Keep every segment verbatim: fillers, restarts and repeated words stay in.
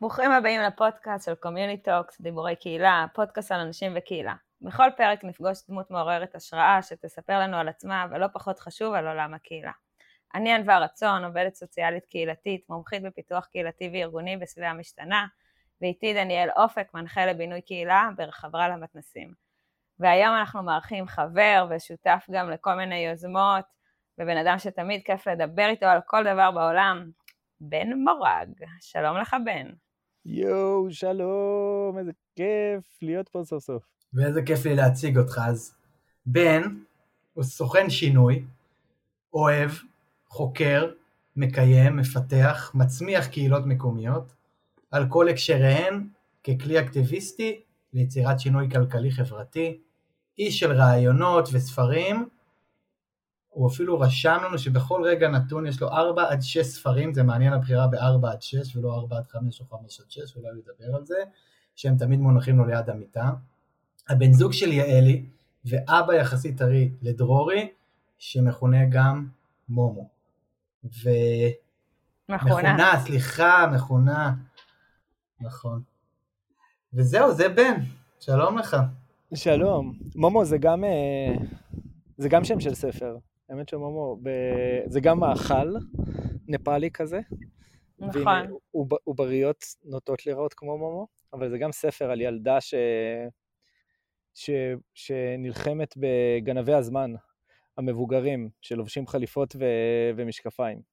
ברוכים הבאים לפודקאסט של Community Talks, דיבורי קהילה, פודקאסט על אנשים וקהילה. בכל פרק נפגוש דמות מעוררת השראה שתספר לנו על עצמה, ולא פחות חשוב על עולם הקהילה. אני אנבר אצון, עובדת סוציאלית קהילתית, מומחית בפיתוח קהילתי וארגוני בסביבה משתנה, ואיתי דניאל אופק, מנחה לבינוי קהילה ברחברה למתנסים. והיום אנחנו מארחים חבר ושותף גם לכל מיני יוזמות, ובן אדם שתמיד כיף לדבר איתו על כל דבר בעולם, בן מורג. שלום לך בן. יואו, שלום, איזה כיף להיות פה סוף סוף. ואיזה כיף לי להציג אותך. אז בן הוא סוכן שינוי, אוהב, חוקר, מקיים, מפתח, מצמיח קהילות מקומיות, על כל הקשריהן ככלי אקטיביסטי ליצירת שינוי כלכלי חברתי, איש של רעיונות וספרים, הוא אפילו רשם לנו שבכל רגע נתון יש לו ארבע עד שש ספרים, זה מעניין הבחירה ב-ארבע עד שש ולא ארבע עד חמש או חמש עד שש, אולי לדבר על זה, שהם תמיד מונחים לו ליד המיטה. הבן זוג שלי יעלי, ואבא יחסית טרי לדרורי, שמכונה גם מומו. ו... מכונה. מכונה, סליחה, מכונה. נכון. וזהו, זה בן. שלום לך. שלום. מומו זה גם, זה גם שם של ספר. האמת שמומו, ב... זה גם מאכל נפאלי כזה. נכון. והנה, עובריות נוטות לראות כמו מומו, אבל זה גם ספר על ילדה ש... ש... שנלחמת בגנבי הזמן המבוגרים שלובשים חליפות ו... ומשקפיים.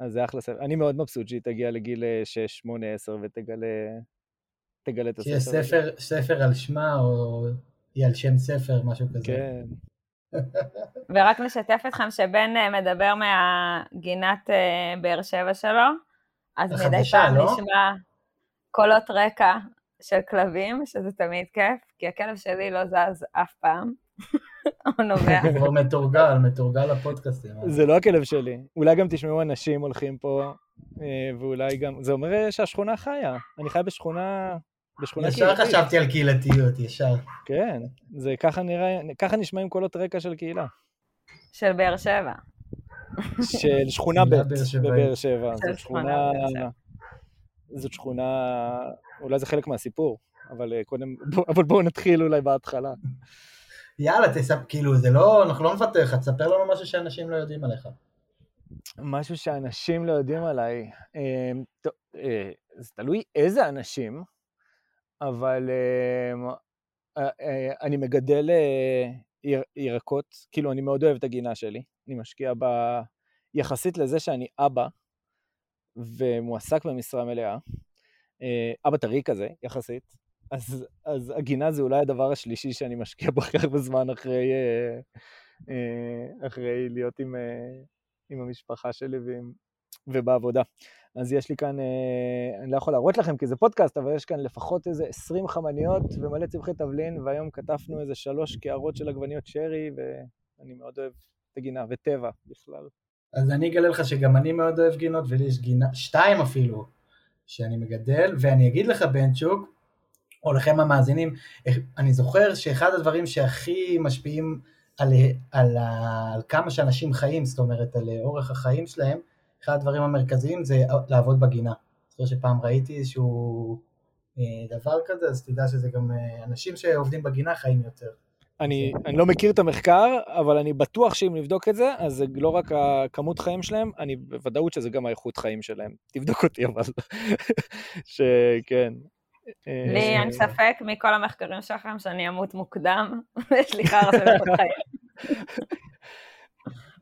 אז זה אחלה ספר. אני מאוד מבסוט שהיא תגיע לגיל שש, שמונה, עשר ותגלה תגלה את הספר. ספר, ספר על שמה או היא על שם ספר, משהו כזה. כן. ורק נשתף אתכם שבן מדבר מהגינת באר שבע שלו, אז מדי פעם לא? נשמע קולות רקע של כלבים, שזה תמיד כיף, כי הכלב שלי לא זז אף פעם, הוא נובע. הוא כבר מתורגל, מתורגל לפודקאסטים. זה לא הכלב שלי, אולי גם תשמעו אנשים הולכים פה, ואולי גם, זה אומר שהשכונה חיה, אני חי בשכונה... ישר חשבתי על קהילתיות, ישר. כן, זה ככה נראה, ככה נשמעים קולות רקע של קהילה. של באר שבע. של שכונה בבאר שבע. זאת שכונה, זאת שכונה, אולי זה חלק מהסיפור, אבל קודם, אבל בואו נתחיל אולי בהתחלה. יאללה, תספר, כאילו, זה לא, אנחנו לא מפתח, תספר לנו משהו שאנשים לא יודעים עליך. משהו שאנשים לא יודעים עליי, זה תלוי איזה אנשים, אבל אני מגדל ירקות, כאילו אני מאוד אוהב את הגינה שלי, אני משקיע בה יחסית לזה שאני אבא, ומועסק במשרה מלאה, אבא טרי כזה, יחסית, אז, אז הגינה זה אולי הדבר השלישי שאני משקיע בו כך בזמן אחרי, אחרי להיות עם, עם המשפחה שלי ועם, ובעבודה. אז יש לי כאן, אני לא יכול להראות לכם כי זה פודקאסט, אבל יש כאן לפחות איזה עשרים חמניות ומלא צמחי תבלין, והיום כתפנו איזה שלוש קערות של עגבניות שרי, ואני מאוד אוהב את הגינה וטבע בכלל. אז אני אגלה לך שגם אני מאוד אוהב גינות, ולי יש גינה, שתיים אפילו, שאני מגדל, ואני אגיד לך בן צ'וק, או לכם המאזינים, אני זוכר שאחד הדברים שהכי משפיעים על, על, על כמה שאנשים חיים, זאת אומרת על אורך החיים שלהם, אחד הדברים המרכזיים זה לעבוד בגינה. זאת אומרת שפעם ראיתי איזשהו דבר כזה, אז תדע שזה גם אנשים שעובדים בגינה חיים יותר. אני, אני לא מכיר את המחקר, אבל אני בטוח שאם נבדוק את זה, אז זה לא רק הכמות חיים שלהם, אני בוודאות שזה גם האיכות חיים שלהם. תבדוק אותי אבל. שכן. לי אין ספק מכל המחקרים שלכם שאני אמות מוקדם, ויש לי חרא של איכות חיים.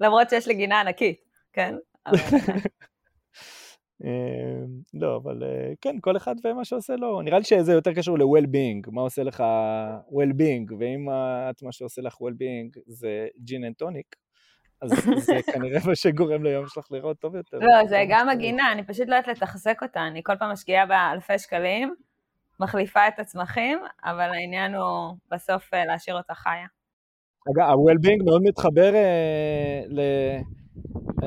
למרות שיש לי גינה ענקית, כן? לא, אבל כן, כל אחד ומה שעושה לו, נראה לי שזה יותר קשור ל-well-being, מה עושה לך well-being, ואם את מה שעושה לך well-being זה ג'ין אנד טוניק, אז זה כנראה מה שגורם ליום שלך לראות טוב יותר. לא, זה גם הגינה, אני פשוט לא יודעת לתחזק אותה, אני כל פעם משקיעה באלפי שקלים, מחליפה את הצמחים, אבל העניין הוא בסוף להשאיר אותה חיה. אגב, ה-well-being מאוד מתחבר ל...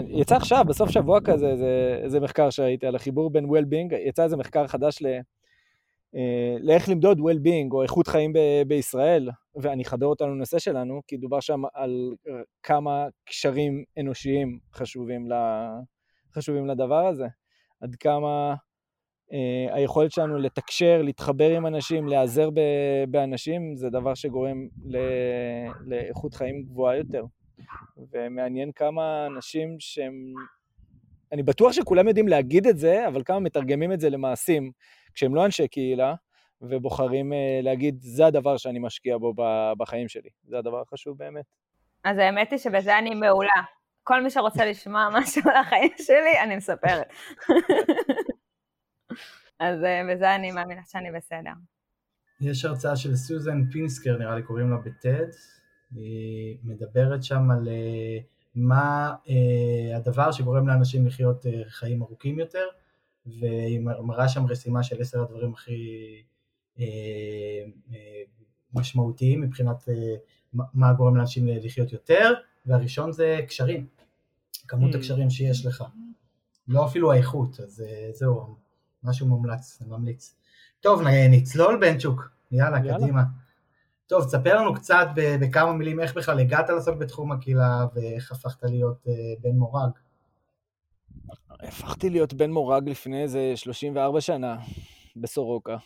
יצא עכשיו, בסוף שבוע כזה, זה, זה מחקר שהייתי על החיבור בין well-being, יצא איזה מחקר חדש ל, לאיך למדוד well-being או איכות חיים ב- בישראל, ואני אחבר אותנו לנושא שלנו, כי דובר שם על כמה קשרים אנושיים חשובים, ל- חשובים לדבר הזה, עד כמה אה, היכולת שלנו לתקשר, להתחבר עם אנשים, להיעזר ב- באנשים, זה דבר שגורם ל- לאיכות חיים גבוהה יותר. ומעניין כמה אנשים שהם, אני בטוח שכולם יודעים להגיד את זה, אבל כמה מתרגמים את זה למעשים, כשהם לא אנשי קהילה, ובוחרים להגיד, זה הדבר שאני משקיע בו בחיים שלי. זה הדבר החשוב באמת. אז האמת היא שבזה אני מעולה. כל מי שרוצה לשמוע משהו על החיים שלי, אני מספרת. אז בזה אני מאמינה שאני בסדר. יש הרצאה של סוזן פינסקר, נראה לי קוראים לה בטד, היא מדברת שם על מה הדבר שגורם לאנשים לחיות חיים ארוכים יותר, והיא מראה שם רשימה של עשר הדברים הכי אה, אה, משמעותיים מבחינת אה, מה גורם לאנשים לחיות יותר, והראשון זה קשרים, כמות mm. הקשרים שיש לך, לא אפילו האיכות, אז אה, זהו, משהו מומלץ, ממליץ. טוב, נצלול בנצ'וק, יאללה, יאללה, קדימה. טוב, תספר לנו קצת בכמה מילים, איך בכלל הגעת לעסוק בתחום הקהילה, ואיך הפכת להיות אה, בן מורג. הפכתי להיות בן מורג לפני איזה שלושים וארבע שנה, בסורוקה.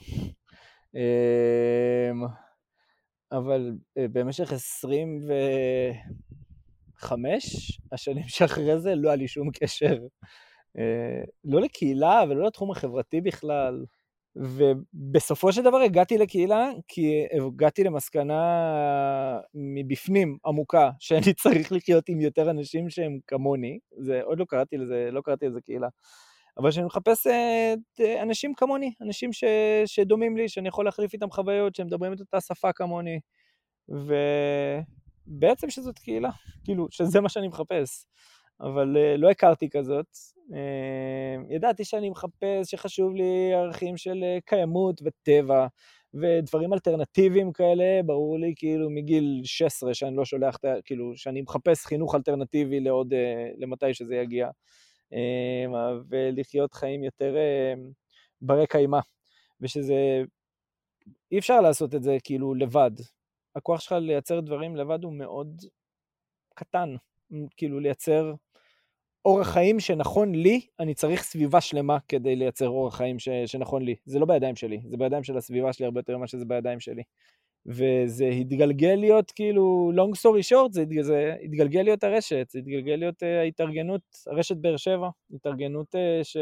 אבל במשך עשרים וחמש השנים שאחרי זה לא היה לי שום קשר. לא לקהילה ולא לתחום החברתי בכלל. ובסופו של דבר הגעתי לקהילה, כי הגעתי למסקנה מבפנים עמוקה, שאני צריך לחיות עם יותר אנשים שהם כמוני, זה עוד לא קראתי לזה, לא קראתי לזה קהילה, אבל שאני מחפש את אנשים כמוני, אנשים ש, שדומים לי, שאני יכול להחליף איתם חוויות, שהם מדברים את אותה שפה כמוני, ובעצם שזאת קהילה, כאילו שזה מה שאני מחפש, אבל לא הכרתי כזאת, ידעתי שאני מחפש שחשוב לי ערכים של קיימות וטבע ודברים אלטרנטיביים כאלה, ברור לי כאילו מגיל שש עשרה שאני לא שולח, כאילו שאני מחפש חינוך אלטרנטיבי לעוד, למתי שזה יגיע, ולחיות חיים יותר ברי קיימה, ושזה אי אפשר לעשות את זה כאילו לבד, הכוח שלך לייצר דברים לבד הוא מאוד קטן, כאילו לייצר אורח חיים שנכון לי, אני צריך סביבה שלמה כדי לייצר אורח חיים ש... שנכון לי. זה לא בידיים שלי, זה בידיים של הסביבה שלי הרבה יותר ממה שזה בידיים שלי. וזה התגלגל להיות כאילו, long story short, זה, התג... זה התגלגל להיות הרשת, זה התגלגל להיות uh, ההתארגנות, הרשת באר שבע, התארגנות uh, ש...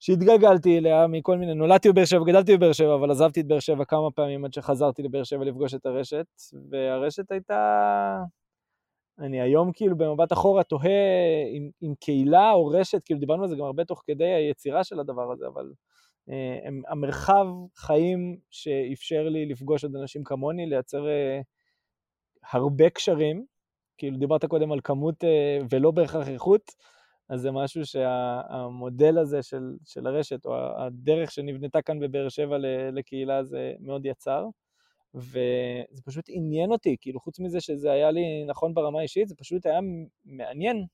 שהתגלגלתי אליה מכל מיני, נולדתי בבאר שבע, גדלתי בבאר שבע, אבל עזבתי את באר שבע כמה פעמים עד שחזרתי לבאר שבע לפגוש את הרשת, והרשת הייתה... אני היום כאילו במבט אחורה תוהה עם, עם קהילה או רשת, כאילו דיברנו על זה גם הרבה תוך כדי היצירה של הדבר הזה, אבל אה, הם, המרחב חיים שאפשר לי לפגוש עוד אנשים כמוני, לייצר אה, הרבה קשרים, כאילו דיברת קודם על כמות אה, ולא בהכרח איכות, אז זה משהו שהמודל שה, הזה של, של הרשת, או הדרך שנבנתה כאן בבאר שבע לקהילה זה מאוד יצר, וזה פשוט עניין אותי, כאילו חוץ מזה שזה היה לי נכון ברמה האישית, זה פשוט היה מעניין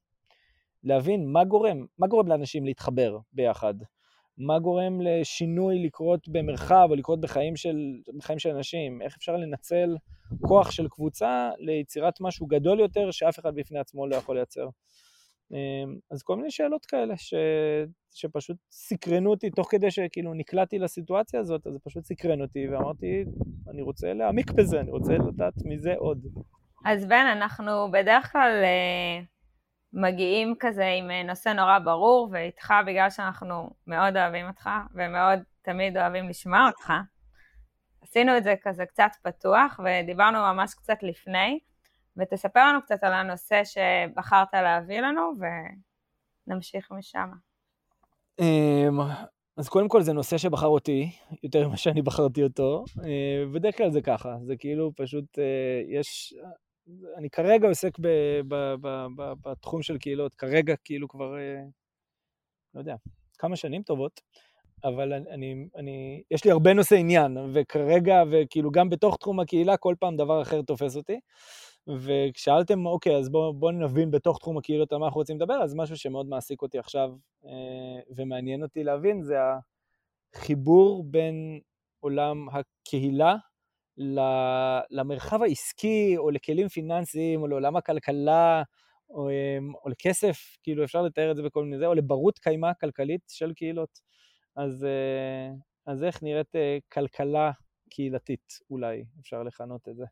להבין מה גורם, מה גורם לאנשים להתחבר ביחד, מה גורם לשינוי לקרות במרחב או לקרות בחיים של, בחיים של אנשים, איך אפשר לנצל כוח של קבוצה ליצירת משהו גדול יותר שאף אחד בפני עצמו לא יכול לייצר. אז כל מיני שאלות כאלה ש... שפשוט סקרנו אותי, תוך כדי שכאילו נקלעתי לסיטואציה הזאת, אז פשוט סקרנו אותי ואמרתי, אני רוצה להעמיק בזה, אני רוצה לדעת מזה עוד. אז בן, אנחנו בדרך כלל מגיעים כזה עם נושא נורא ברור, ואיתך בגלל שאנחנו מאוד אוהבים אותך, ומאוד תמיד אוהבים לשמוע אותך, עשינו את זה כזה קצת פתוח, ודיברנו ממש קצת לפני, ותספר לנו קצת על הנושא שבחרת להביא לנו, ונמשיך משם. אז קודם כל זה נושא שבחר אותי, יותר ממה שאני בחרתי אותו, בדרך כלל זה ככה, זה כאילו פשוט יש, אני כרגע עוסק ב, ב, ב, ב, בתחום של קהילות, כרגע כאילו כבר, לא יודע, כמה שנים טובות, אבל אני, אני, יש לי הרבה נושא עניין, וכרגע, וכאילו גם בתוך תחום הקהילה, כל פעם דבר אחר תופס אותי, וכשאלתם, אוקיי, אז בואו בוא נבין בתוך תחום הקהילות על מה אנחנו רוצים לדבר, אז משהו שמאוד מעסיק אותי עכשיו, אה, ומעניין אותי להבין, זה חיבור בין עולם הקהילה למרחב העסקי, או לכלים פיננסיים, או לעולם הכלכלה, או, או לכסף, כאילו אפשר לתאר את זה בכל מיני זה, או לברות קיימה כלכלית של קהילות. אז, אז איך נראית כלכלה קהילתית, אולי אפשר לכנות את זה.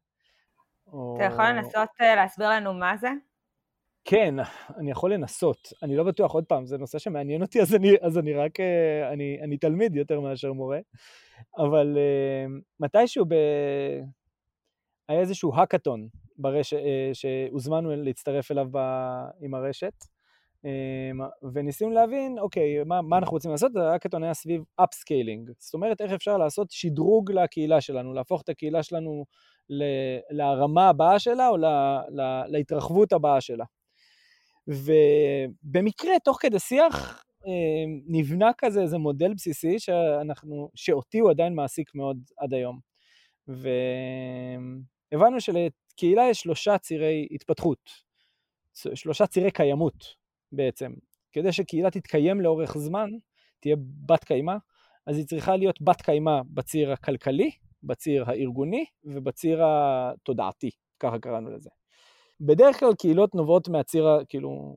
אתה יכול לנסות להסביר לנו מה זה? כן, אני יכול לנסות. אני לא בטוח, עוד פעם, זה נושא שמעניין אותי, אז אני, אז אני רק, אני, אני תלמיד יותר מאשר מורה. אבל מתישהו ב... היה איזשהו הקאטון ברשת, שהוזמנו להצטרף אליו ב... עם הרשת, וניסינו להבין, אוקיי, מה, מה אנחנו רוצים לעשות? ההקאטון היה סביב אפסקיילינג. זאת אומרת, איך אפשר לעשות שדרוג לקהילה שלנו, להפוך את הקהילה שלנו לרמה הבאה שלה, או לה, לה, להתרחבות הבאה שלה. ובמקרה, תוך כדי שיח, נבנה כזה איזה מודל בסיסי שאנחנו, שאותי הוא עדיין מעסיק מאוד עד היום. והבנו שלקהילה יש שלושה צירי התפתחות, שלושה צירי קיימות בעצם. כדי שקהילה תתקיים לאורך זמן, תהיה בת קיימה, אז היא צריכה להיות בת קיימה בציר הכלכלי, בציר הארגוני ובציר התודעתי, ככה קראנו לזה. בדרך כלל קהילות נובעות מהציר, כאילו,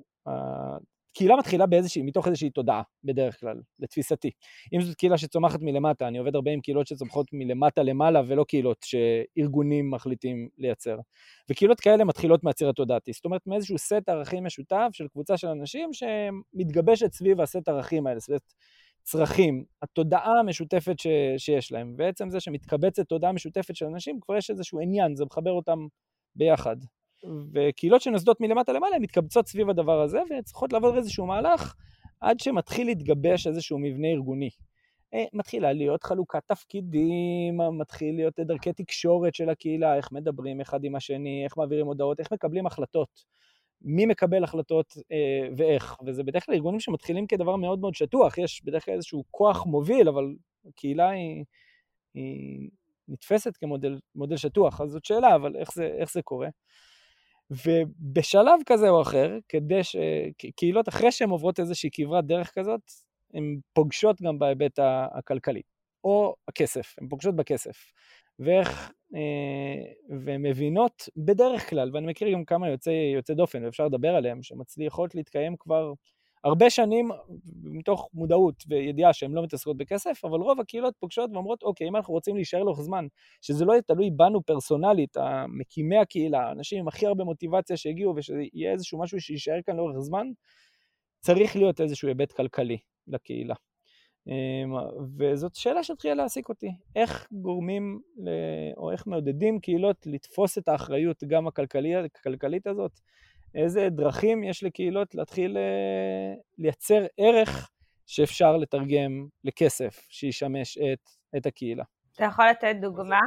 קהילה מתחילה באיזושהי, מתוך איזושהי תודעה, בדרך כלל, לתפיסתי. אם זאת קהילה שצומחת מלמטה, אני עובד הרבה עם קהילות שצומחות מלמטה למעלה, ולא קהילות שארגונים מחליטים לייצר. וקהילות כאלה מתחילות מהציר התודעתי, זאת אומרת, מאיזשהו סט ערכים משותף של קבוצה של אנשים שמתגבשת סביב הסט הערכים האלה, סביב צרכים, התודעה המשותפת ש... שיש להם. בעצם זה שמתקבצת תודעה משותפת של אנשים, כבר יש איזשהו עניין, זה מחבר אותם ביחד. וקהילות שנוסדות מלמטה למעלה, הן מתקבצות סביב הדבר הזה, וצריכות לעבור איזשהו מהלך, עד שמתחיל להתגבש איזשהו מבנה ארגוני. מתחילה להיות חלוקת תפקידים, מתחיל להיות דרכי תקשורת של הקהילה, איך מדברים אחד עם השני, איך מעבירים הודעות, איך מקבלים החלטות, מי מקבל החלטות אה, ואיך. וזה בדרך כלל ארגונים שמתחילים כדבר מאוד מאוד שטוח, יש בדרך כלל איזשהו כוח מוביל, אבל הקהילה היא, היא נתפסת כמודל מודל שטוח, אז זאת שאלה, אבל איך זה, איך זה קורה? ובשלב כזה או אחר, כדי שקהילות אחרי שהן עוברות איזושהי כברת דרך כזאת, הן פוגשות גם בהיבט הכלכלי, או הכסף, הן פוגשות בכסף, ואיך, והן מבינות בדרך כלל, ואני מכיר גם כמה יוצא, יוצא דופן, ואפשר לדבר עליהם, שמצליחות להתקיים כבר הרבה שנים, מתוך מודעות וידיעה שהן לא מתעסקות בכסף, אבל רוב הקהילות פוגשות ואומרות, אוקיי, אם אנחנו רוצים להישאר לאורך זמן, שזה לא תלוי בנו פרסונלית, מקימי הקהילה, אנשים עם הכי הרבה מוטיבציה שהגיעו, ושיהיה איזשהו משהו שישאר כאן לאורך זמן, צריך להיות איזשהו היבט כלכלי לקהילה. וזאת שאלה שתחילה להעסיק אותי, איך גורמים, או איך מעודדים קהילות לתפוס את האחריות, גם הכלכלית הזאת, איזה דרכים יש לקהילות להתחיל לייצר ערך שאפשר לתרגם לכסף שישמש את, את הקהילה. אתה יכול לתת דוגמה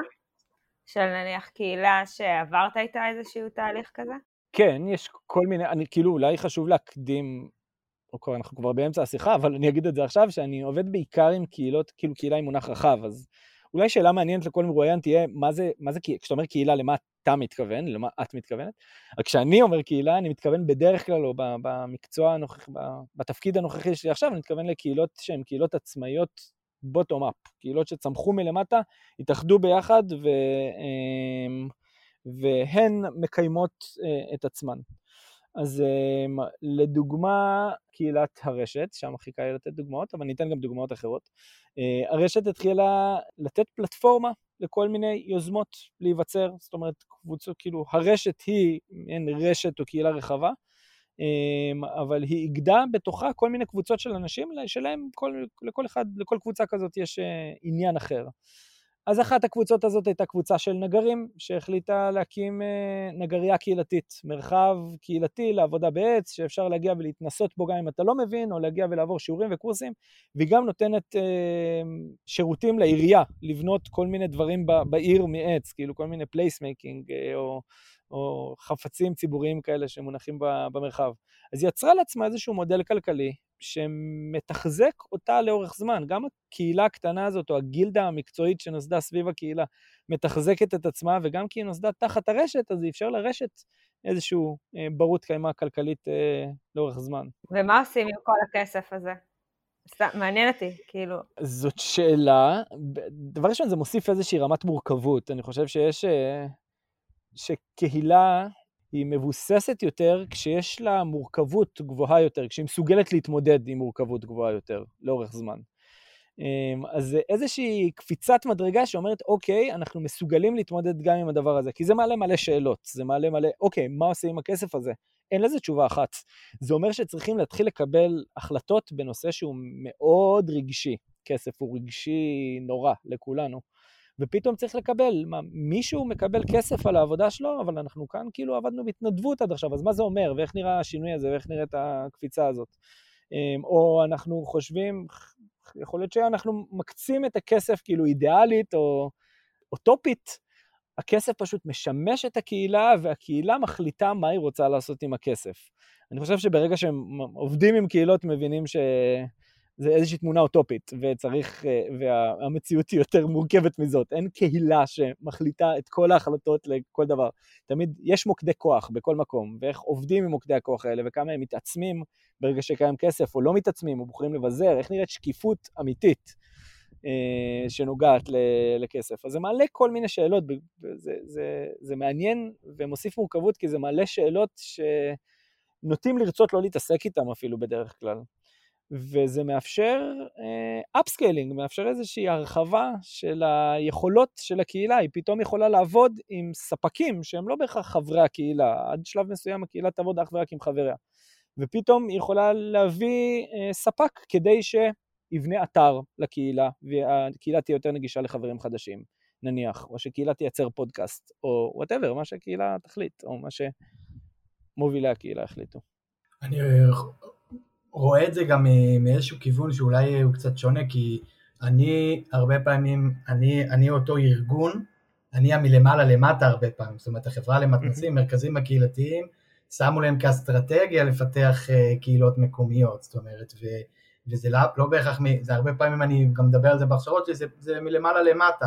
של נניח קהילה שעברת איתה איזשהו תהליך כזה? כן, יש כל מיני, אני, כאילו אולי חשוב להקדים, אוקיי, אנחנו כבר באמצע השיחה, אבל אני אגיד את זה עכשיו, שאני עובד בעיקר עם קהילות, כאילו קהילה עם מונח רחב, אז אולי שאלה מעניינת לכל מרואיין תהיה, מה זה, מה זה, כשאתה אומר קהילה, למה אתה מתכוון, למה את מתכוונת? רק כשאני אומר קהילה, אני מתכוון בדרך כלל, או במקצוע הנוכחי, בתפקיד הנוכחי שלי עכשיו, אני מתכוון לקהילות שהן קהילות עצמאיות בוטום-אפ, קהילות שצמחו מלמטה, התאחדו ביחד, ו, והן מקיימות את עצמן. אז לדוגמה, קהילת הרשת, שם הכי קל לתת דוגמאות, אבל ניתן גם דוגמאות אחרות. הרשת התחילה לתת פלטפורמה לכל מיני יוזמות להיווצר, זאת אומרת, קבוצות, כאילו, הרשת היא, אין רשת או קהילה רחבה, אבל היא איגדה בתוכה כל מיני קבוצות של אנשים, שלהם, כל, לכל אחד, לכל קבוצה כזאת יש עניין אחר. אז אחת הקבוצות הזאת הייתה קבוצה של נגרים, שהחליטה להקים נגריה קהילתית, מרחב קהילתי לעבודה בעץ, שאפשר להגיע ולהתנסות בו גם אם אתה לא מבין, או להגיע ולעבור שיעורים וקורסים, והיא גם נותנת שירותים לעירייה, לבנות כל מיני דברים בעיר מעץ, כאילו כל מיני פלייסמייקינג, או, או חפצים ציבוריים כאלה שמונחים במרחב. אז היא יצרה לעצמה איזשהו מודל כלכלי, שמתחזק אותה לאורך זמן, גם הקהילה הקטנה הזאת, או הגילדה המקצועית שנוסדה סביב הקהילה, מתחזקת את עצמה, וגם כי היא נוסדה תחת הרשת, אז היא אפשר לרשת איזשהו ברות קיימה כלכלית לאורך זמן. ומה עושים עם כל הכסף הזה? מעניין אותי, כאילו. זאת שאלה, דבר ראשון, זה מוסיף איזושהי רמת מורכבות, אני חושב שיש, שקהילה היא מבוססת יותר כשיש לה מורכבות גבוהה יותר, כשהיא מסוגלת להתמודד עם מורכבות גבוהה יותר, לאורך זמן. אז זה איזושהי קפיצת מדרגה שאומרת, אוקיי, אנחנו מסוגלים להתמודד גם עם הדבר הזה, כי זה מעלה מלא שאלות, זה מעלה מלא, אוקיי, מה עושה עם הכסף הזה? אין לזה תשובה אחת. זה אומר שצריכים להתחיל לקבל החלטות בנושא שהוא מאוד רגשי. כסף הוא רגשי נורא לכולנו. ופתאום צריך לקבל, מה, מישהו מקבל כסף על העבודה שלו, אבל אנחנו כאן כאילו עבדנו בהתנדבות עד עכשיו, אז מה זה אומר? ואיך נראה השינוי הזה? ואיך נראית הקפיצה הזאת? או אנחנו חושבים, יכול להיות שאנחנו מקצים את הכסף כאילו אידיאלית או אוטופית, הכסף פשוט משמש את הקהילה, והקהילה מחליטה מה היא רוצה לעשות עם הכסף. אני חושב שברגע שהם עובדים עם קהילות, מבינים שזה איזושהי תמונה אוטופית, וצריך, והמציאות היא יותר מורכבת מזאת. אין קהילה שמחליטה את כל ההחלטות לכל דבר. תמיד יש מוקדי כוח בכל מקום, ואיך עובדים עם מוקדי הכוח האלה, וכמה הם מתעצמים ברגע שקיים כסף, או לא מתעצמים, או בוחרים לבזר, איך נראית שקיפות אמיתית. שנוגעת לכסף. אז זה מעלה כל מיני שאלות, זה, זה, זה מעניין ומוסיף מורכבות, כי זה מעלה שאלות שנוטים לרצות לא להתעסק איתם אפילו בדרך כלל. וזה מאפשר אפסקיילינג, מאפשר איזושהי הרחבה של היכולות של הקהילה, היא פתאום יכולה לעבוד עם ספקים שהם לא בהכרח חברי הקהילה, עד שלב מסוים הקהילה תעבוד אך ורק עם חבריה, ופתאום היא יכולה להביא ספק כדי ש... יבנה אתר לקהילה, והקהילה תהיה יותר נגישה לחברים חדשים, נניח, או שקהילה תייצר פודקאסט, או whatever, מה שהקהילה תחליט, או מה שמובילי הקהילה החליטו. אני רואה את זה גם מאיזשהו כיוון שאולי הוא קצת שונה, כי אני הרבה פעמים, אני, אני אותו ארגון, אני מלמעלה למטה הרבה פעמים, זאת אומרת, החברה למתנ"סים, מרכזים הקהילתיים, שמו להם כאסטרטגיה לפתח קהילות מקומיות, זאת אומרת, ו... וזה לא, לא בהכרח, זה הרבה פעמים אני גם מדבר על זה בהכשרות שלי, זה, זה מלמעלה למטה,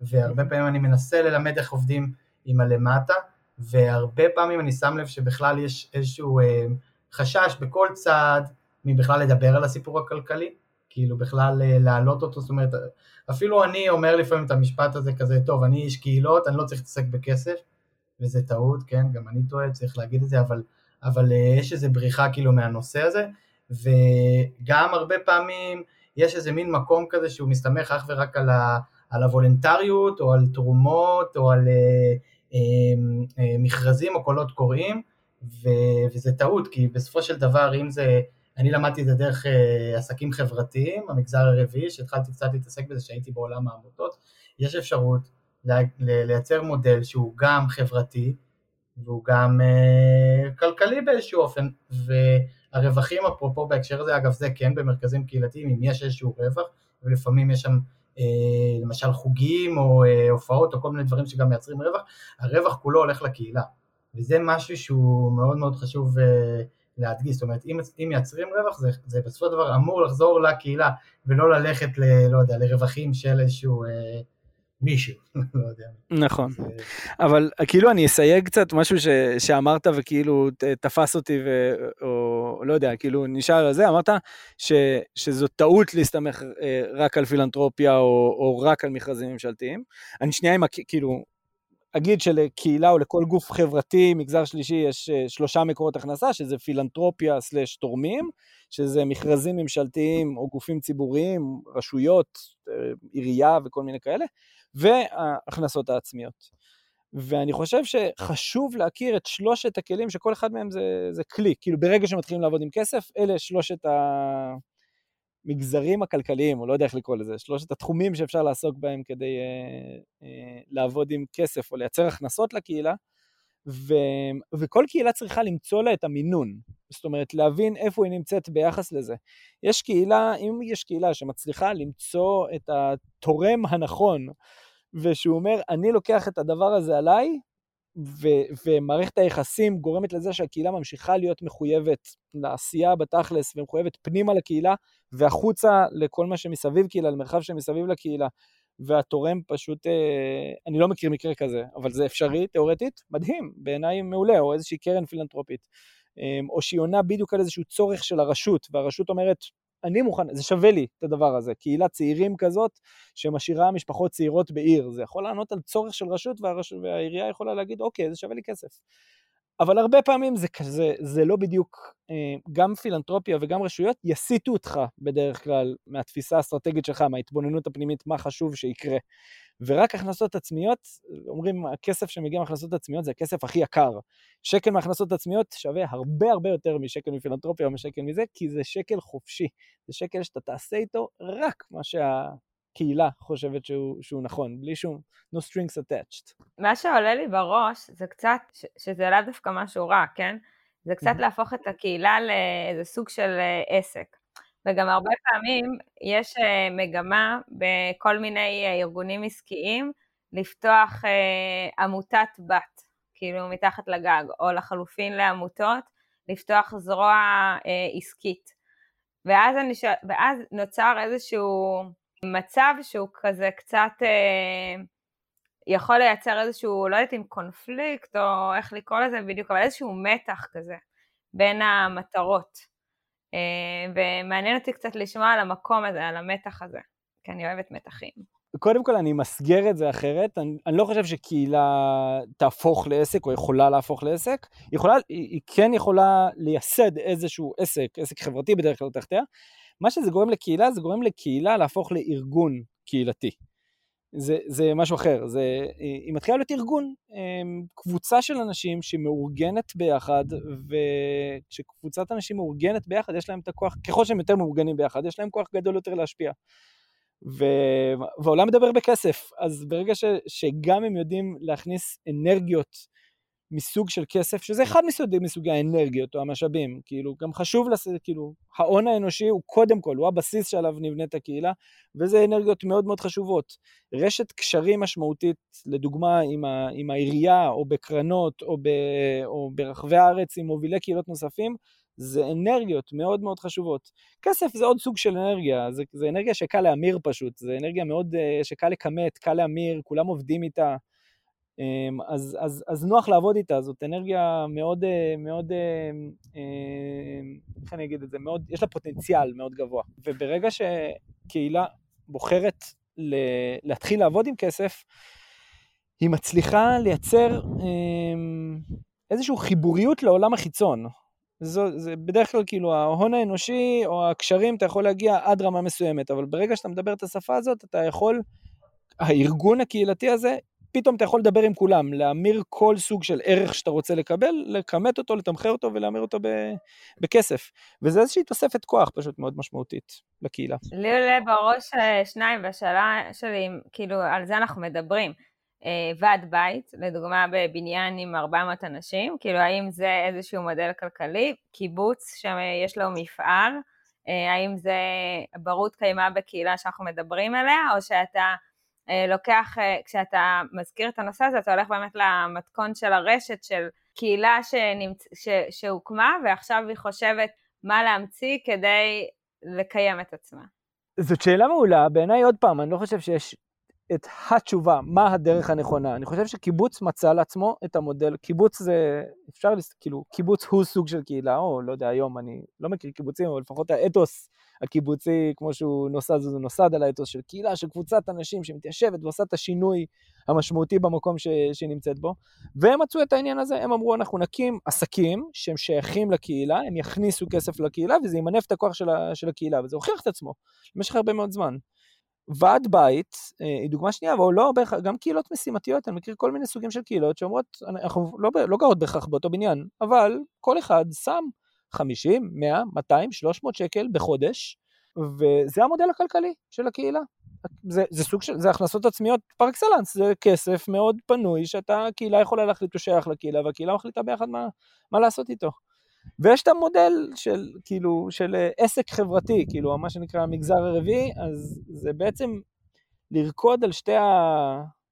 והרבה פעמים אני מנסה ללמד איך עובדים עם הלמטה, והרבה פעמים אני שם לב שבכלל יש איזשהו אה, חשש בכל צד, מבכלל לדבר על הסיפור הכלכלי, כאילו בכלל אה, להעלות אותו, זאת אומרת, אפילו אני אומר לפעמים את המשפט הזה כזה, טוב, אני איש קהילות, אני לא צריך להתעסק בכסף, וזה טעות, כן, גם אני טועה, צריך להגיד את זה, אבל, אבל אה, יש איזו בריחה כאילו מהנושא הזה, וגם הרבה פעמים יש איזה מין מקום כזה שהוא מסתמך אך ורק על, ה, על הוולנטריות או על תרומות או על אה, אה, אה, מכרזים או קולות קוראים, ו, וזה טעות, כי בסופו של דבר אם זה, אני למדתי את זה דרך אה, עסקים חברתיים, המגזר הרביעי, שהתחלתי קצת להתעסק בזה שהייתי בעולם העמותות, יש אפשרות לה, לייצר מודל שהוא גם חברתי והוא גם אה, כלכלי באיזשהו אופן, ו... הרווחים, אפרופו בהקשר הזה, אגב זה כן במרכזים קהילתיים, אם יש איזשהו רווח, ולפעמים יש שם אה, למשל חוגים או אה, הופעות או כל מיני דברים שגם מייצרים רווח, הרווח כולו הולך לקהילה, וזה משהו שהוא מאוד מאוד חשוב אה, להדגיש, זאת אומרת אם, אם מייצרים רווח זה, זה בסופו של דבר אמור לחזור לקהילה, ולא ללכת ל, לא יודע, לרווחים של איזשהו... אה, מישהו, לא יודע. נכון, אבל כאילו אני אסייג קצת משהו שאמרת וכאילו תפס אותי או לא יודע, כאילו נשאר על זה, אמרת שזו טעות להסתמך רק על פילנטרופיה או רק על מכרזים ממשלתיים, אני שנייה כאילו אגיד שלקהילה או לכל גוף חברתי, מגזר שלישי, יש שלושה מקורות הכנסה, שזה פילנטרופיה סלש תורמים, שזה מכרזים ממשלתיים או גופים ציבוריים, רשויות, עירייה וכל מיני כאלה, וההכנסות העצמיות. ואני חושב שחשוב להכיר את שלושת הכלים, שכל אחד מהם זה, זה כלי, כאילו ברגע שמתחילים לעבוד עם כסף, אלה שלושת המגזרים הכלכליים, או לא יודע איך לקרוא לזה, שלושת התחומים שאפשר לעסוק בהם כדי אה, אה, לעבוד עם כסף, או לייצר הכנסות לקהילה, ו, וכל קהילה צריכה למצוא לה את המינון, זאת אומרת להבין איפה היא נמצאת ביחס לזה. יש קהילה, אם יש קהילה שמצליחה למצוא את התורם הנכון, ושהוא אומר אני לוקח את הדבר הזה עליי, ו- ומערכת היחסים גורמת לזה שהקהילה ממשיכה להיות מחויבת לעשייה בתכלס, ומחויבת פנימה לקהילה, והחוצה לכל מה שמסביב קהילה, למרחב שמסביב לקהילה, והתורם פשוט, אני לא מכיר מקרה כזה, אבל זה אפשרי, תיאורטית, מדהים, בעיניי מעולה, או איזושהי קרן פילנטרופית, או שהיא עונה בדיוק על איזשהו צורך של הרשות, והרשות אומרת, אני מוכן, זה שווה לי את הדבר הזה, קהילת צעירים כזאת שמשאירה משפחות צעירות בעיר, זה יכול לענות על צורך של רשות, והעירייה יכולה להגיד, אוקיי, זה שווה לי כסף. אבל הרבה פעמים זה כזה, זה לא בדיוק, גם פילנטרופיה וגם רשויות יסיטו אותך בדרך כלל מהתפיסה האסטרטגית שלך, מההתבוננות הפנימית, מה חשוב שיקרה. ורק הכנסות עצמיות, אומרים, הכסף שמגיע מהכנסות עצמיות זה הכסף הכי יקר. שקל מהכנסות עצמיות שווה הרבה הרבה יותר משקל מפילנטרופיה או משקל מזה, כי זה שקל חופשי. זה שקל שאתה תעשה איתו רק מה שה... קהילה חושבת שהוא, שהוא נכון, בלי שום, no strings attached. מה שעולה לי בראש, זה קצת, ש, שזה לאו דווקא משהו רע, כן? זה קצת mm-hmm. להפוך את הקהילה לאיזה סוג של עסק. וגם הרבה פעמים יש מגמה בכל מיני ארגונים עסקיים, לפתוח עמותת בת, כאילו מתחת לגג, או לחלופין לעמותות, לפתוח זרוע עסקית. ואז, אני, ואז נוצר איזשהו... מצב שהוא כזה קצת אה, יכול לייצר איזשהו, לא יודעת אם קונפליקט או איך לקרוא לזה בדיוק, אבל איזשהו מתח כזה בין המטרות. אה, ומעניין אותי קצת לשמוע על המקום הזה, על המתח הזה, כי אני אוהבת מתחים. קודם כל אני מסגר את זה אחרת, אני, אני לא חושב שקהילה תהפוך לעסק או יכולה להפוך לעסק, יכולה, היא, היא כן יכולה לייסד איזשהו עסק, עסק חברתי בדרך כלל תחתיה, מה שזה גורם לקהילה, זה גורם לקהילה להפוך לארגון קהילתי. זה, זה משהו אחר, זה, היא מתחילה להיות ארגון, קבוצה של אנשים שמאורגנת ביחד, וכשקבוצת אנשים מאורגנת ביחד, יש להם את הכוח, ככל שהם יותר מאורגנים ביחד, יש להם כוח גדול יותר להשפיע. והעולם מדבר בכסף, אז ברגע ש, שגם הם יודעים להכניס אנרגיות, מסוג של כסף, שזה אחד מסוגי, מסוגי האנרגיות או המשאבים, כאילו, גם חשוב, כאילו, ההון האנושי הוא קודם כל, הוא הבסיס שעליו נבנית הקהילה, וזה אנרגיות מאוד מאוד חשובות. רשת קשרים משמעותית, לדוגמה, עם, ה, עם העירייה, או בקרנות, או, ב, או ברחבי הארץ, עם מובילי קהילות נוספים, זה אנרגיות מאוד מאוד חשובות. כסף זה עוד סוג של אנרגיה, זה, זה אנרגיה שקל להמיר פשוט, זה אנרגיה מאוד שקל לקמת, קל להמיר, כולם עובדים איתה, אז, אז, אז נוח לעבוד איתה, זאת אנרגיה מאוד, מאוד, איך אני אגיד את זה, מאוד, יש לה פוטנציאל מאוד גבוה. וברגע שקהילה בוחרת להתחיל לעבוד עם כסף, היא מצליחה לייצר איזשהו חיבוריות לעולם החיצון. זו, זה בדרך כלל כאילו ההון האנושי או הקשרים, אתה יכול להגיע עד רמה מסוימת, אבל ברגע שאתה מדבר את השפה הזאת, אתה יכול, הארגון הקהילתי הזה, פתאום אתה יכול לדבר עם כולם, להמיר כל סוג של ערך שאתה רוצה לקבל, לקמת אותו, לתמחר אותו ולהמיר אותו ב- בכסף. וזה איזושהי תוספת כוח פשוט מאוד משמעותית לקהילה. לי עולה בראש שניים והשאלה שלי, כאילו על זה אנחנו מדברים, ועד בית, לדוגמה בבניין עם ארבע מאות אנשים, כאילו האם זה איזשהו מודל כלכלי, קיבוץ שיש לו מפעל, האם זה ברות קיימה בקהילה שאנחנו מדברים עליה, או שאתה לוקח, כשאתה מזכיר את הנושא הזה, אתה הולך באמת למתכון של הרשת, של קהילה שנמצ... ש... שהוקמה, ועכשיו היא חושבת מה להמציא כדי לקיים את עצמה. זאת שאלה מעולה, בעיניי עוד פעם, אני לא חושב שיש את התשובה, מה הדרך הנכונה. אני חושב שקיבוץ מצא לעצמו את המודל, קיבוץ זה, אפשר לס... כאילו, קיבוץ הוא סוג של קהילה, או לא יודע, היום אני לא מכיר קיבוצים, אבל לפחות האתוס, הקיבוצי, כמו שהוא נוסד, זה נוסד על האתוס של קהילה, של קבוצת אנשים שמתיישבת ועושה את השינוי המשמעותי במקום ש... שנמצאת בו, והם מצאו את העניין הזה, הם אמרו, אנחנו נקים עסקים שהם שייכים לקהילה, הם יכניסו כסף לקהילה, וזה ימנף את הכוח של, ה... של הקהילה, וזה הוכיח את עצמו, במשך הרבה מאוד זמן. ועד בית, היא דוגמה שנייה, אבל לא, גם קהילות משימתיות, אני מכיר כל מיני סוגים של קהילות, שאומרות, אנחנו לא, לא גרות בכך באותו בניין, אבל כל אחד שם, חמישים, מאה, מאתיים, שלוש מאות שקל בחודש, וזה המודל הכלכלי של הקהילה. זה, זה סוג של, זה הכנסות עצמיות פר אקסלנס, זה כסף מאוד פנוי, שאתה, הקהילה יכולה להחליט שייך לקהילה, והקהילה מחליטה ביחד מה, מה לעשות איתו. ויש את המודל של, כאילו, של עסק חברתי, כאילו, מה שנקרא המגזר הרביעי, אז זה בעצם לרקוד על שתי ה...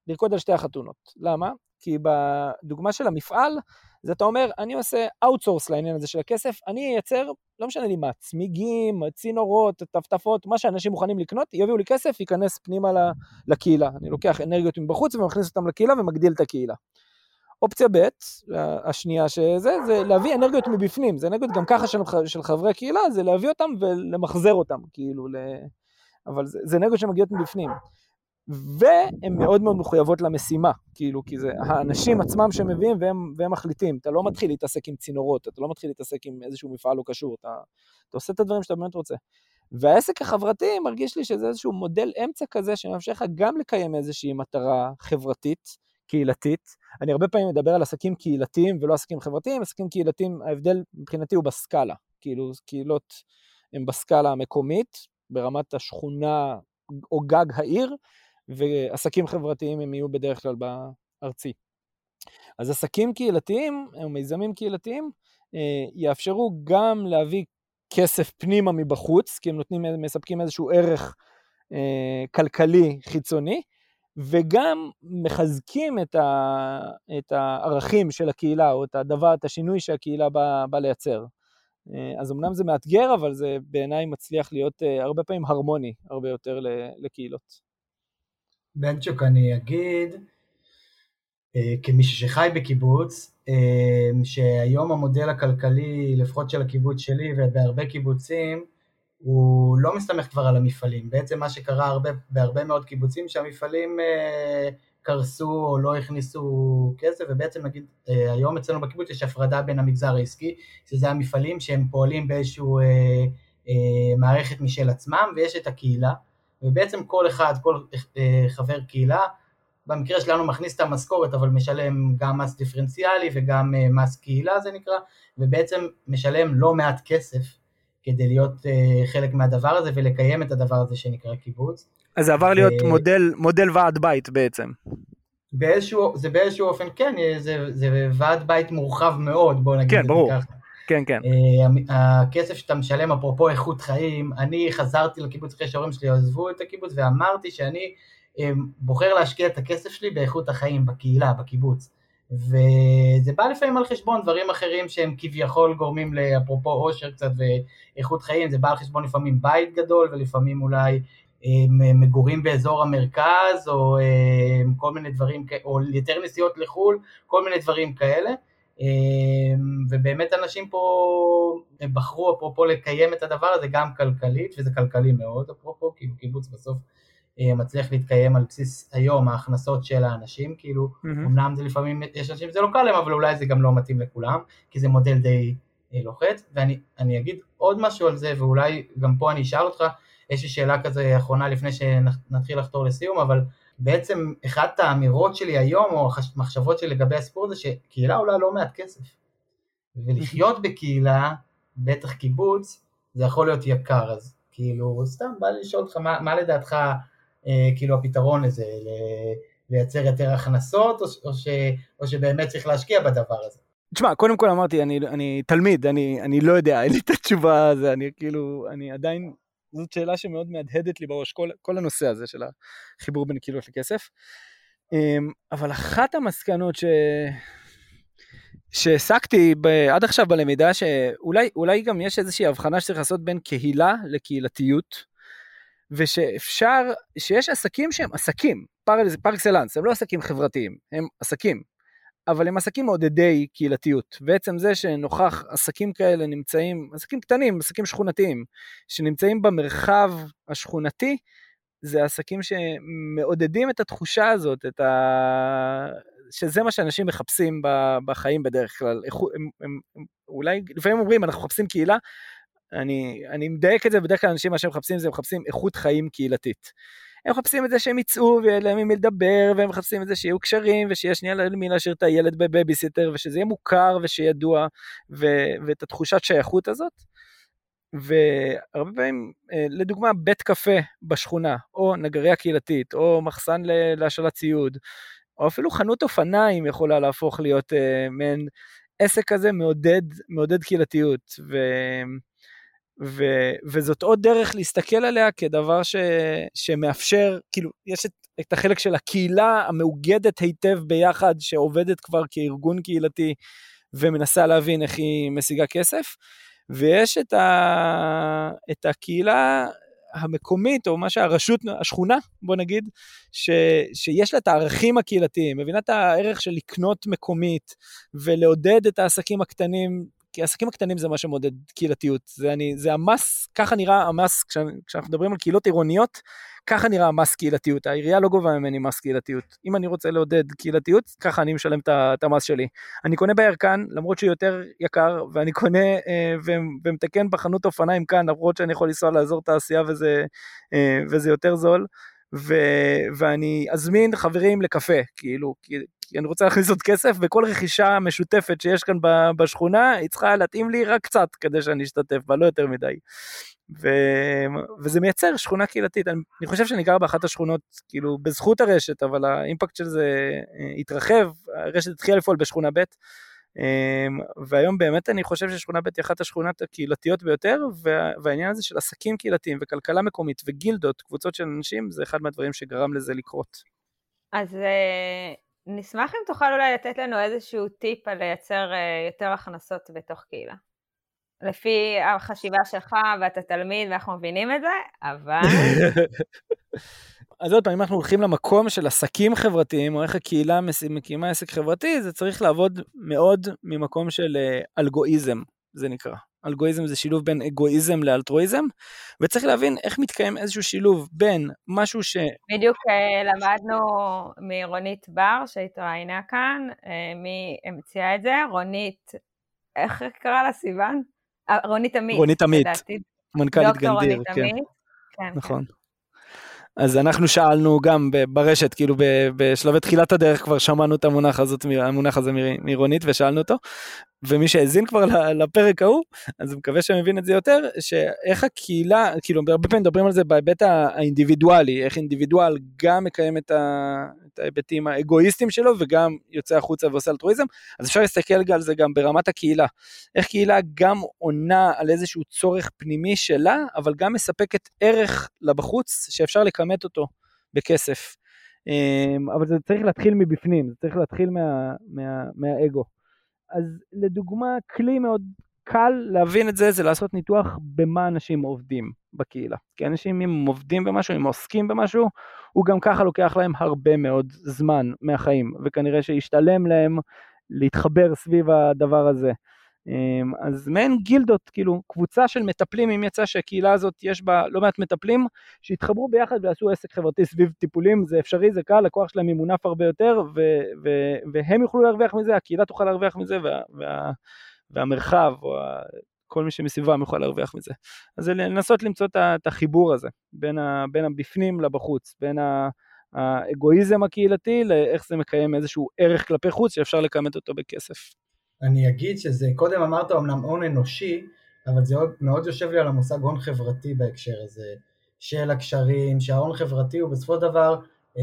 לרקוד על שתי החתונות. למה? כי בדוגמה של המפעל, אז אתה אומר, אני עושה אאוטסורס לעניין הזה של הכסף, אני אייצר, לא משנה לי מה, צמיגים, צינורות, טפטפות, מה שאנשים מוכנים לקנות, יביאו לי כסף, ייכנס פנימה לקהילה. אני לוקח אנרגיות מבחוץ ומכניס אותם לקהילה ומגדיל את הקהילה. אופציה ב', השנייה שזה, זה להביא אנרגיות מבפנים, זה אנרגיות גם ככה של, של חברי קהילה, זה להביא אותם ולמחזר אותם, כאילו, ל... אבל זה, זה אנרגיות שמגיעות מבפנים. והן מאוד מאוד מחויבות למשימה, כאילו, כי זה האנשים עצמם שמביאים והם, והם מחליטים, אתה לא מתחיל להתעסק עם צינורות, אתה לא מתחיל להתעסק עם איזשהו מפעל או קשור, אתה, אתה עושה את הדברים שאתה באמת רוצה. והעסק החברתי מרגיש לי שזה איזשהו מודל אמצע כזה, שמאפשר לך גם לקיים איזושהי מטרה חברתית, קהילתית. אני הרבה פעמים מדבר על עסקים קהילתיים ולא עסקים חברתיים, עסקים קהילתיים, ההבדל מבחינתי הוא בסקאלה, כאילו קהילות הן בסקאלה המקומית, ברמת השכונה או גג העיר, ועסקים חברתיים הם יהיו בדרך כלל בארצי. אז עסקים קהילתיים, או מיזמים קהילתיים, יאפשרו גם להביא כסף פנימה מבחוץ, כי הם נותנים, מספקים איזשהו ערך כלכלי חיצוני, וגם מחזקים את, ה, את הערכים של הקהילה, או את הדבר, את השינוי שהקהילה בא, בא לייצר. אז אמנם זה מאתגר, אבל זה בעיניי מצליח להיות הרבה פעמים הרמוני, הרבה יותר לקהילות. בנצ'וק, אני אגיד, כמישהו שחי בקיבוץ, שהיום המודל הכלכלי, לפחות של הקיבוץ שלי ובהרבה קיבוצים, הוא לא מסתמך כבר על המפעלים. בעצם מה שקרה הרבה, בהרבה מאוד קיבוצים, שהמפעלים אה, קרסו או לא הכניסו כסף, ובעצם נגיד, אה, היום אצלנו בקיבוץ יש הפרדה בין המגזר העסקי, שזה המפעלים שהם פועלים באיזשהו אה, אה, מערכת משל עצמם, ויש את הקהילה, ובעצם כל אחד, כל אה, חבר קהילה, במקרה שלנו מכניס את המשכורת, אבל משלם גם מס דיפרנציאלי וגם אה, מס קהילה, זה נקרא, ובעצם משלם לא מעט כסף, כדי להיות uh, חלק מהדבר הזה, ולקיים את הדבר הזה שנקרא קיבוץ. אז זה עבר ו... להיות מודל, מודל ועד בית בעצם. באיזשהו, זה באיזשהו אופן, כן, זה, זה ועד בית מורחב מאוד, בוא נגיד כן, את ברור. זה ככה. כן, ברור. כן. Uh, הכסף שאתה משלם, אפרופו איכות חיים, אני חזרתי לקיבוץ אחרי שההורים שלי עזבו את הקיבוץ, ואמרתי שאני um, בוחר להשקיע את הכסף שלי באיכות החיים, בקהילה, בקיבוץ. וזה בא לפעמים על חשבון דברים אחרים שהם כביכול גורמים לאפרופו עושר קצת ואיכות חיים, זה בא על חשבון לפעמים בית גדול ולפעמים אולי מגורים באזור המרכז או כל מיני דברים, או יותר נסיעות לחול, כל מיני דברים כאלה, ובאמת אנשים פה בחרו אפרופו לקיים את הדבר הזה גם כלכלית, וזה כלכלי מאוד אפרופו, כי קיבוץ בסוף מצליח להתקיים על בסיס היום ההכנסות של האנשים, כאילו, אמנם זה לפעמים, יש אנשים שזה לא קל להם, אבל אולי זה גם לא מתאים לכולם, כי זה מודל די לוחץ, ואני אני אגיד עוד משהו על זה, ואולי גם פה אני אשאל אותך, יש לי שאלה כזה אחרונה לפני שנתחיל לחתור לסיום, אבל בעצם אחת האמירות שלי היום, או המחשבות שלי לגבי הספורט זה, שקהילה עולה לא מעט כסף, ולחיות בקהילה, בטח קיבוץ, זה יכול להיות יקר, אז כאילו, סתם בא לי לשאול אותך, מה, מה לדעתך, כאילו הפתרון הזה, לייצר יותר הכנסות, או שבאמת צריך להשקיע בדבר הזה? תשמע, קודם כל אמרתי, אני תלמיד, אני לא יודע, אין לי את התשובה הזה, אני כאילו, אני עדיין, זאת שאלה שמאוד מהדהדת לי בראש, כל הנושא הזה של החיבור בין קהילות לכסף, אבל אחת המסקנות שהעסקתי עד עכשיו בלמידה, שאולי גם יש איזושהי הבחנה שצריך לעשות בין קהילה לקהילתיות, ושאפשר, שיש עסקים שהם עסקים, פר אקסלנס, הם לא עסקים חברתיים, הם עסקים, אבל הם עסקים מעודדי קהילתיות, בעצם זה שנוכח עסקים כאלה נמצאים, עסקים קטנים, עסקים שכונתיים, שנמצאים במרחב השכונתי, זה עסקים שמעודדים את התחושה הזאת, את ה... שזה מה שאנשים מחפשים בחיים בדרך כלל, הם, הם, הם, אולי, לפעמים אומרים, אנחנו מחפשים קהילה, אני, אני מדייק את זה, בדרך כלל אנשים מה שהם מחפשים זה, הם מחפשים איכות חיים קהילתית. הם מחפשים את זה שהם יצאו ויהיה להם עם מי לדבר, והם מחפשים את זה שיהיו קשרים, ושיהיה שנייה למי להשאיר את הילד בבייביסיטר, ושזה יהיה מוכר ושידוע, ו- ואת התחושת שייכות הזאת. והרבה פעמים, לדוגמה, בית קפה בשכונה, או נגריה קהילתית, או מחסן להשאלת ציוד, או אפילו חנות אופניים יכולה להפוך להיות uh, מעין עסק כזה מעודד, מעודד קהילתיות, ו... וזאת עוד דרך להסתכל עליה כדבר שמאפשר, כאילו, יש את החלק של הקהילה המאוגדת היטב ביחד, שעובדת כבר כארגון קהילתי, ומנסה להבין איך היא משיגה כסף, ויש את הקהילה המקומית, או מה שהרשות, השכונה, בוא נגיד, ש, שיש לה את הערכים הקהילתיים, מבינה את הערך של לקנות מקומית, ולעודד את העסקים הקטנים, כי העסקים הקטנים זה מה שמודד קהילתיות, זה, אני, זה המס, ככה נראה המס, כשאנחנו מדברים על קהילות עירוניות, ככה נראה המס קהילתיות, העירייה לא גובה ממני מס קהילתיות, אם אני רוצה לעודד קהילתיות, ככה אני משלם את המס שלי, אני קונה בערכן, למרות שהוא יותר יקר, ואני קונה אה, ומתקן בחנות אופניים כאן, למרות שאני יכול לנסוע לעזור תעשייה, וזה, אה, וזה יותר זול, ו, ואני אזמין חברים לקפה, כאילו, כאילו, אני רוצה להכניס עוד כסף, וכל רכישה משותפת שיש כאן בשכונה, היא צריכה להתאים לי רק קצת, כדי שאני אשתתף בה, לא יותר מדי. ו... וזה מייצר שכונה קהילתית, אני, אני חושב שאני גר באחת השכונות, כאילו בזכות הרשת, אבל האימפקט של זה התרחב, הרשת התחילה לפעול בשכונה ב', והיום באמת אני חושב ששכונה ב' היא אחת השכונות הקהילתיות ביותר, והעניין הזה של עסקים קהילתיים, וכלכלה מקומית, וגילדות, קבוצות של אנשים, זה אחד מהדברים שגרם לזה לקרות. אז נשמח אם תוכל אולי לתת לנו איזשהו טיפ על לייצר יותר הכנסות בתוך קהילה. לפי החשיבה שלך ואתה תלמיד ואנחנו מבינים את זה, אבל... אז עוד פעם, אם אנחנו הולכים למקום של עסקים חברתיים, או איך הקהילה מקימה עסק חברתי, זה צריך לעבוד מאוד ממקום של אלגואיזם, זה נקרא. אלגואיזם זה שילוב בין אגואיזם לאלטרואיזם, וצריך להבין איך מתקיים איזשהו שילוב בין משהו ש... בדיוק למדנו מרונית בר, שהתראיינה כאן, מי המציאה את זה? רונית, איך קרא לה סיוון? רונית עמית. רונית עמית, מנכ"לית גנדיר. כן. עמית. כן, נכון. כן. אז אנחנו שאלנו גם ברשת, כאילו בשלבי תחילת הדרך כבר שמענו את המונח הזאת, המונח הזה מרונית ושאלנו אותו, ומי שהאזין כבר לפרק ההוא, אז מקווה שמבין את זה יותר, שאיך הקהילה, כאילו הרבה פעמים מדברים על זה בהיבט האינדיבידואלי, איך אינדיבידואל גם מקיים את ההיבטים האגואיסטיים שלו, וגם יוצא החוצה ועושה אלטרואיזם, אז אפשר להסתכל על זה גם ברמת הקהילה, איך קהילה גם עונה על איזשהו צורך פנימי שלה, אבל גם מספקת ערך לבחוץ, שאפשר לכמת אותו בכסף, אבל זה צריך להתחיל מבפנים, זה צריך להתחיל מה, מה, מהאגו, אז לדוגמה, כלי מאוד קל להבין את זה, זה לעשות ניתוח במה אנשים עובדים בקהילה. כי אנשים אם עובדים במשהו, אם עוסקים במשהו, הוא גם ככה לוקח להם הרבה מאוד זמן מהחיים, וכנראה שישתלם להם להתחבר סביב הדבר הזה. אז מעין גילדות, כאילו, קבוצה של מטפלים, אם יצא שהקהילה הזאת יש בה לא מעט מטפלים, שהתחברו ביחד ועשו עסק חברתי סביב טיפולים, זה אפשרי, זה קל, הכוח שלהם ימונף הרבה יותר, ו- ו- והם יוכלו להרוויח מזה, הקהילה תוכל להרוויח מזה, וה- וה- והמרחב, או ה- כל מי שמסביבם יוכל להרוויח מזה. אז לנסות למצוא את החיבור הזה, בין, ה- בין הבפנים לבחוץ, בין ה... האגואיזם הקהילתי, לאיך זה מקיים איזשהו ערך כלפי חוץ, שאפשר לקמת אותו בכסף. אני אגיד שזה, קודם אמרת אמנם הון אנושי, אבל זה מאוד יושב לי על המושג הון חברתי בהקשר הזה, של הקשרים, שההון חברתי הוא בסופו דבר אה,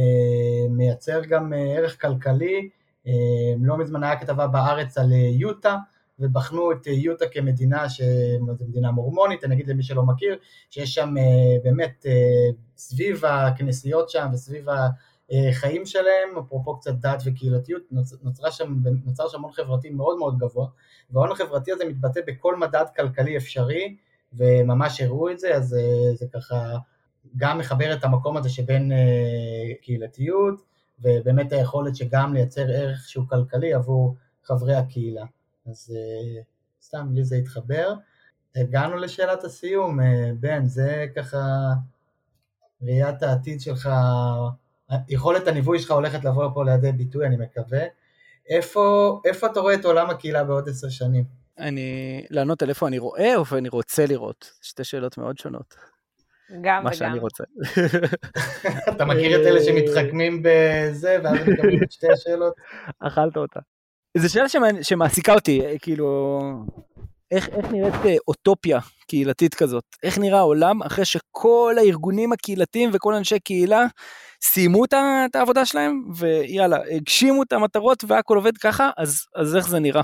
מייצר גם ערך כלכלי, אה, לא מזמן היה כתבה בארץ על יוטה, ובחנו את יוטה כמדינה, שזו מדינה מורמונית, אני אגיד למי שלא מכיר, שיש שם אה, באמת אה, סביב הכנסיות שם וסביב ה... חיים שלהם, אפרופו קצת דת וקהילתיות, נוצרה שם, נוצר שם הון חברתי מאוד מאוד גבוה, וההון החברתי הזה מתבטא בכל מדד כלכלי אפשרי, וממש הראו את זה, אז זה ככה גם מחבר את המקום הזה שבין קהילתיות, ובאמת היכולת שגם לייצר ערך שהוא כלכלי עבור חברי הקהילה. אז סתם לי זה התחבר. הגענו לשאלת הסיום, בן, זה ככה ראיית העתיד שלך, יכולת הניווי שלך הולכת לבוא פה לידי ביטוי, אני מקווה. איפה, איפה אתה רואה את עולם הקהילה בעוד עשר שנים? אני, לענות על איפה אני רואה, או אני רוצה לראות? שתי שאלות מאוד שונות. גם וגם. מה שאני רוצה. אתה מכיר את אלה שמתחכמים בזה, ואז מקבלים את שתי השאלות? אכלת אותה. זו שאלה שמעסיקה אותי, כאילו... איך, איך נראית אוטופיה קהילתית כזאת? איך נראה העולם אחרי שכל הארגונים הקהילתיים וכל אנשי קהילה סיימו את העבודה שלהם, ויאללה, הגשימו את המטרות והכל עובד ככה, אז, אז איך זה נראה?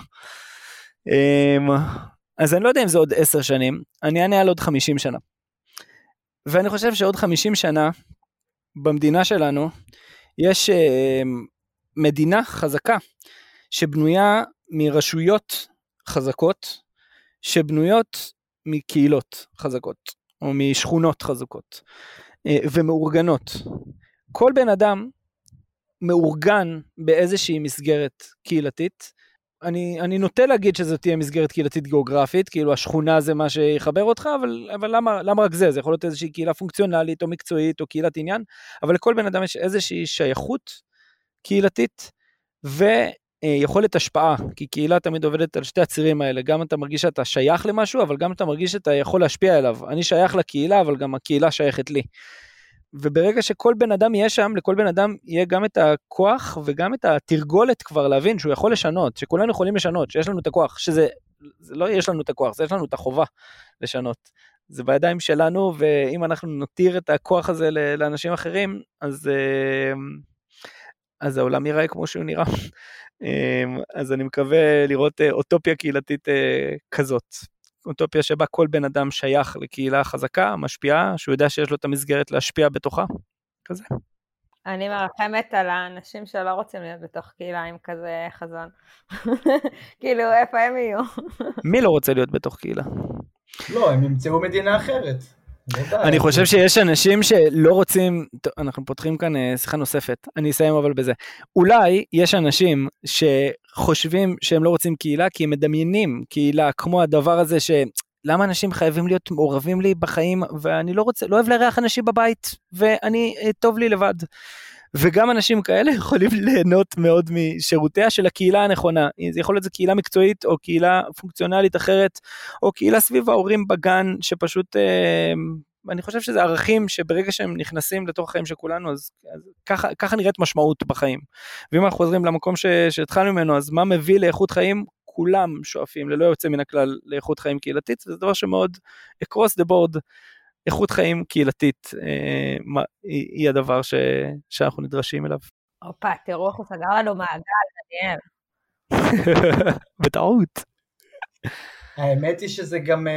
אז אני לא יודע אם זה עוד עשר שנים, אני אענה על עוד חמישים שנה. ואני חושב שעוד חמישים שנה, במדינה שלנו, יש מדינה חזקה, שבנויה מרשויות חזקות, שבנויות מקהילות חזקות. או משכונות חזקות ומאורגנות. כל בן אדם מאורגן באיזושהי מסגרת קהילתית. אני, אני נוטה להגיד שזו תהיה מסגרת קהילתית גיאוגרפית, כאילו השכונה זה מה שיחבר אותך, אבל, אבל למה, למה רק זה? זה יכול להיות איזושהי קהילה פונקציונלית או מקצועית או קהילת עניין, אבל לכל בן אדם יש איזושהי שייכות קהילתית ויכולת השפעה, כי קהילה תמיד עובדת על שתי הצירים האלה, גם אתה מרגיש שאתה שייך למשהו, אבל גם אתה מרגיש שאתה יכול להשפיע אליו. אני שייך לקהילה, אבל גם הקהילה שייכת לי. וברגע שכל בן אדם יהיה שם, לכל בן אדם יהיה גם את הכוח וגם את התרגולת כבר להבין שהוא יכול לשנות, שכולנו יכולים לשנות, שיש לנו את הכוח, שזה לא יש לנו את הכוח, זה יש לנו את החובה לשנות. זה בידיים שלנו, ואם אנחנו נותיר את הכוח הזה לאנשים אחרים, אז, אז העולם ייראה כמו שהוא נראה. אז אני מקווה לראות אוטופיה קהילתית כזאת. אוטופיה שבה כל בן אדם שייך לקהילה חזקה, משפיעה, שהוא יודע שיש לו את המסגרת להשפיע בתוכה, כזה. אני מרחמת על האנשים שלא רוצים להיות בתוך קהילה עם כזה חזון. כאילו, איפה הם יהיו? מי לא רוצה להיות בתוך קהילה? לא, הם ימצאו מדינה אחרת. אני חושב שיש אנשים שלא רוצים, אנחנו פותחים כאן שיחה נוספת, אני אסיים אבל בזה. אולי יש אנשים שחושבים שהם לא רוצים קהילה, כי הם מדמיינים קהילה, כמו הדבר הזה שלמה אנשים חייבים להיות מעורבים לי בחיים, ואני לא רוצה, לא אוהב לראות אנשים בבית, ואני טוב לי לבד. וגם אנשים כאלה יכולים ליהנות מאוד משירותיה של הקהילה הנכונה, זה יכול להיות זו קהילה מקצועית, או קהילה פונקציונלית אחרת, או קהילה סביב ההורים בגן, שפשוט, אה, אני חושב שזה ערכים, שברגע שהם נכנסים לתוך החיים של כולנו, אז, אז ככה, ככה נראית משמעות בחיים, ואם אנחנו חוזרים למקום ש, שהתחלנו ממנו, אז מה מביא לאיכות חיים? כולם שואפים, ללא יוצא מן הכלל, לאיכות חיים קהילתית, וזה דבר שמאוד across the board, איכות חיים קהילתית היא הדבר שאנחנו נדרשים אליו. אופה, תראו, הוא סגר לנו מעגל, דניאל. בטעות. האמת היא שזה גם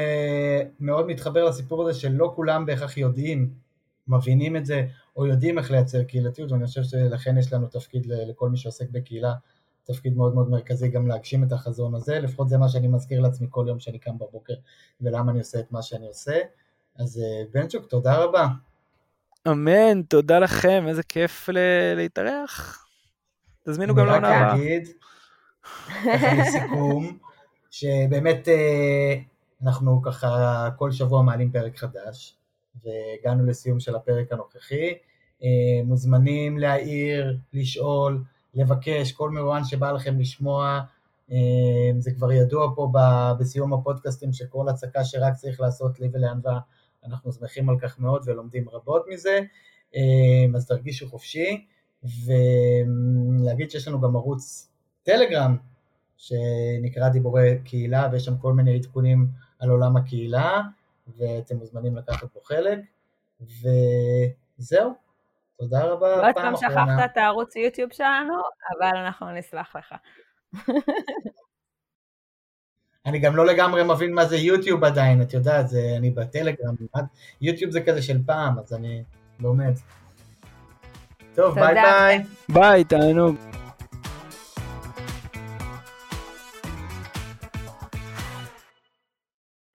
מאוד מתחבר לסיפור הזה שלא כולם בהכרח יודעים, מבינים את זה, או יודעים איך לייצר קהילתיות, ואני חושב שלכן יש לנו תפקיד לכל מי שעוסק בקהילה, תפקיד מאוד מאוד מרכזי גם להגשים את החזון הזה, לפחות זה מה שאני מזכיר לעצמי כל יום שאני קם בבוקר, ולמה אני עושה את מה שאני עושה. אז בנצ'וק, תודה רבה. אמן, תודה לכם, איזה כיף להתארח. תזמינו גם לעונה הבאה. רק להגיד, לסיכום, שבאמת אנחנו ככה כל שבוע מעלים פרק חדש, והגענו לסיום של הפרק הנוכחי, מוזמנים להעיר, לשאול, לבקש, כל מרואיין שבא לכם לשמוע, זה כבר ידוע פה בסיום הפודקאסטים, שכל הצקה שרק צריך לעשות לי ולענבה, אנחנו שמחים על כך מאוד ולומדים רבות מזה, אז תרגישו חופשי, ולהגיד שיש לנו גם ערוץ טלגרם, שנקרא דיבורי קהילה, ויש שם כל מיני עדכונים על עולם הקהילה, ואתם מוזמנים לקחת פה חלק, וזהו, תודה רבה. לא פעם אחרונה. לא שכחת את הערוץ יוטיוב שלנו, אבל אנחנו נסלח לך. אני גם לא לגמרי מבין מה זה יוטיוב עדיין, את יודעת, זה, אני בטלגרם, יוטיוב זה כזה של פעם, אז אני לומד. טוב, ביי ביי. ביי, תענוג.